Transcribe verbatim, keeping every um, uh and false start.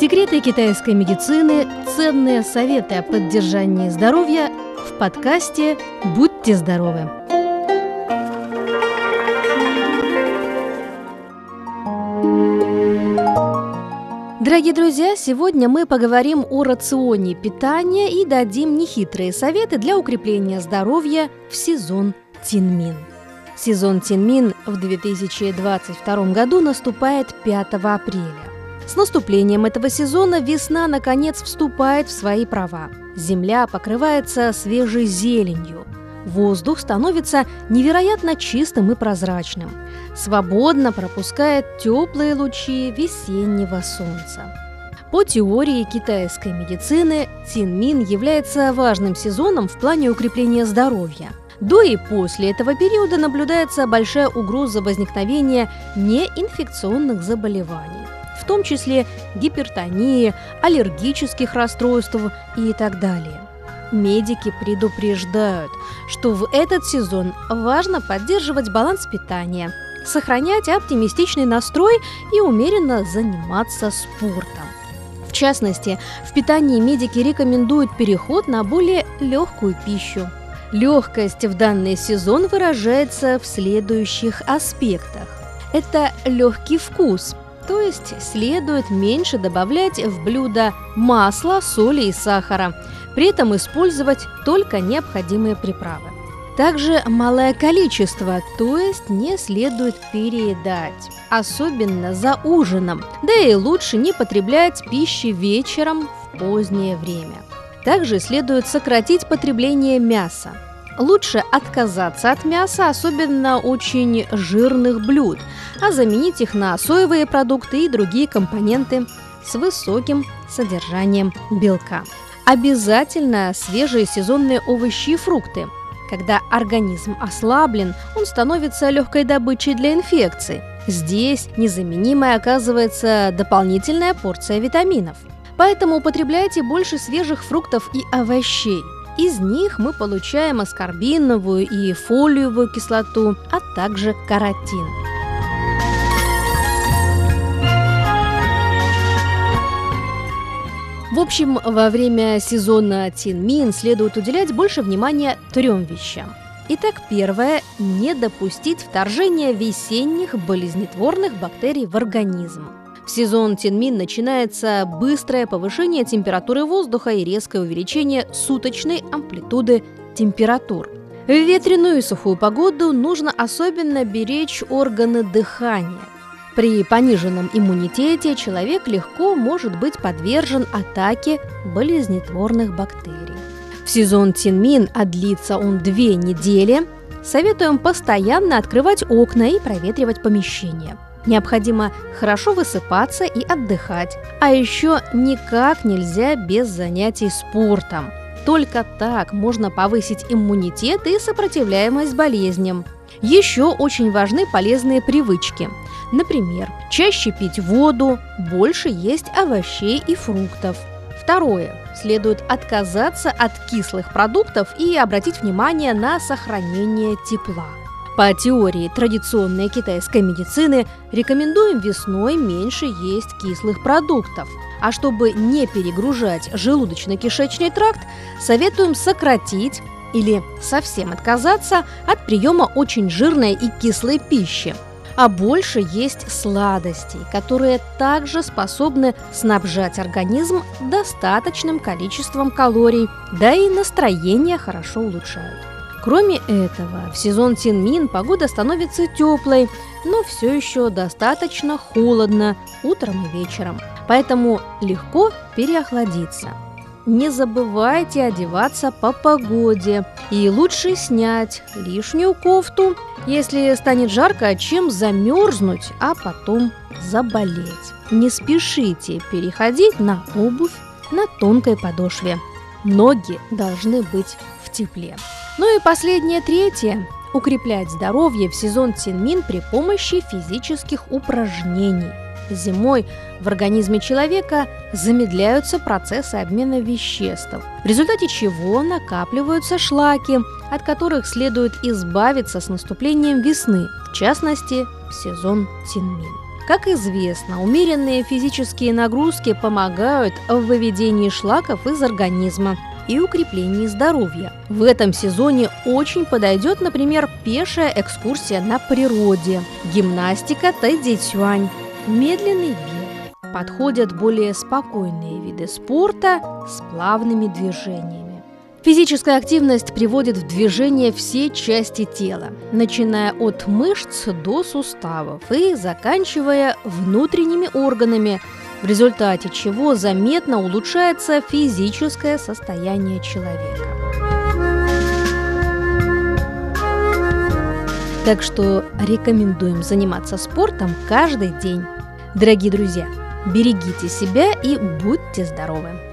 Секреты китайской медицины, ценные советы о поддержании здоровья в подкасте «Будьте здоровы». Дорогие друзья, сегодня мы поговорим о рационе питания и дадим нехитрые советы для укрепления здоровья в сезон Цинмин. Сезон Цинмин в две тысячи двадцать втором году наступает пятого апреля. С наступлением этого сезона весна, наконец, вступает в свои права. Земля покрывается свежей зеленью. Воздух становится невероятно чистым и прозрачным. Свободно пропускает теплые лучи весеннего солнца. По теории китайской медицины, Цинмин является важным сезоном в плане укрепления здоровья. До и после этого периода наблюдается большая угроза возникновения неинфекционных заболеваний, в том числе гипертонии, аллергических расстройств и так далее. Медики предупреждают, что в этот сезон важно поддерживать баланс питания, сохранять оптимистичный настрой и умеренно заниматься спортом. В частности, в питании медики рекомендуют переход на более легкую пищу. Легкость в данный сезон выражается в следующих аспектах. Это легкий вкус. То есть следует меньше добавлять в блюдо масла, соли и сахара, при этом использовать только необходимые приправы. Также малое количество, то есть не следует переедать, особенно за ужином, да и лучше не потреблять пищи вечером в позднее время. Также следует сократить потребление мяса. Лучше отказаться от мяса, особенно очень жирных блюд, а заменить их на соевые продукты и другие компоненты с высоким содержанием белка. Обязательно свежие сезонные овощи и фрукты. Когда организм ослаблен, он становится легкой добычей для инфекций. Здесь незаменимой оказывается дополнительная порция витаминов. Поэтому употребляйте больше свежих фруктов и овощей. Из них мы получаем аскорбиновую и фолиевую кислоту, а также каротин. В общем, во время сезона Цинмин следует уделять больше внимания трем вещам. Итак, первое – не допустить вторжения весенних болезнетворных бактерий в организм. В сезон Цинмин начинается быстрое повышение температуры воздуха и резкое увеличение суточной амплитуды температур. В ветреную и сухую погоду нужно особенно беречь органы дыхания. При пониженном иммунитете человек легко может быть подвержен атаке болезнетворных бактерий. В сезон Цинмин, а длится он две недели, советуем постоянно открывать окна и проветривать помещение. Необходимо хорошо высыпаться и отдыхать. А еще никак нельзя без занятий спортом. Только так можно повысить иммунитет и сопротивляемость болезням. Еще очень важны полезные привычки. Например, чаще пить воду, больше есть овощей и фруктов. Второе. Следует отказаться от кислых продуктов и обратить внимание на сохранение тепла. По теории традиционной китайской медицины рекомендуем весной меньше есть кислых продуктов. А чтобы не перегружать желудочно-кишечный тракт, советуем сократить или совсем отказаться от приема очень жирной и кислой пищи. А больше есть сладостей, которые также способны снабжать организм достаточным количеством калорий, да и настроение хорошо улучшают. Кроме этого, в сезон Цинмин погода становится теплой, но все еще достаточно холодно утром и вечером, поэтому легко переохладиться. Не забывайте одеваться по погоде, и лучше снять лишнюю кофту, если станет жарко, чем замерзнуть, а потом заболеть. Не спешите переходить на обувь на тонкой подошве. Ноги должны быть в тепле. Ну и последнее, третье. Укреплять здоровье в сезон Цинмин при помощи физических упражнений. Зимой в организме человека замедляются процессы обмена веществ, в результате чего накапливаются шлаки, от которых следует избавиться с наступлением весны, в частности, в сезон Цинмин. Как известно, умеренные физические нагрузки помогают в выведении шлаков из организма и укреплении здоровья. В этом сезоне очень подойдет, например, пешая экскурсия на природе, гимнастика тайцзицюань, медленный бег. Подходят более спокойные виды спорта с плавными движениями. Физическая активность приводит в движение все части тела, начиная от мышц до суставов и заканчивая внутренними органами, в результате чего заметно улучшается физическое состояние человека. Так что рекомендуем заниматься спортом каждый день. Дорогие друзья, берегите себя и будьте здоровы!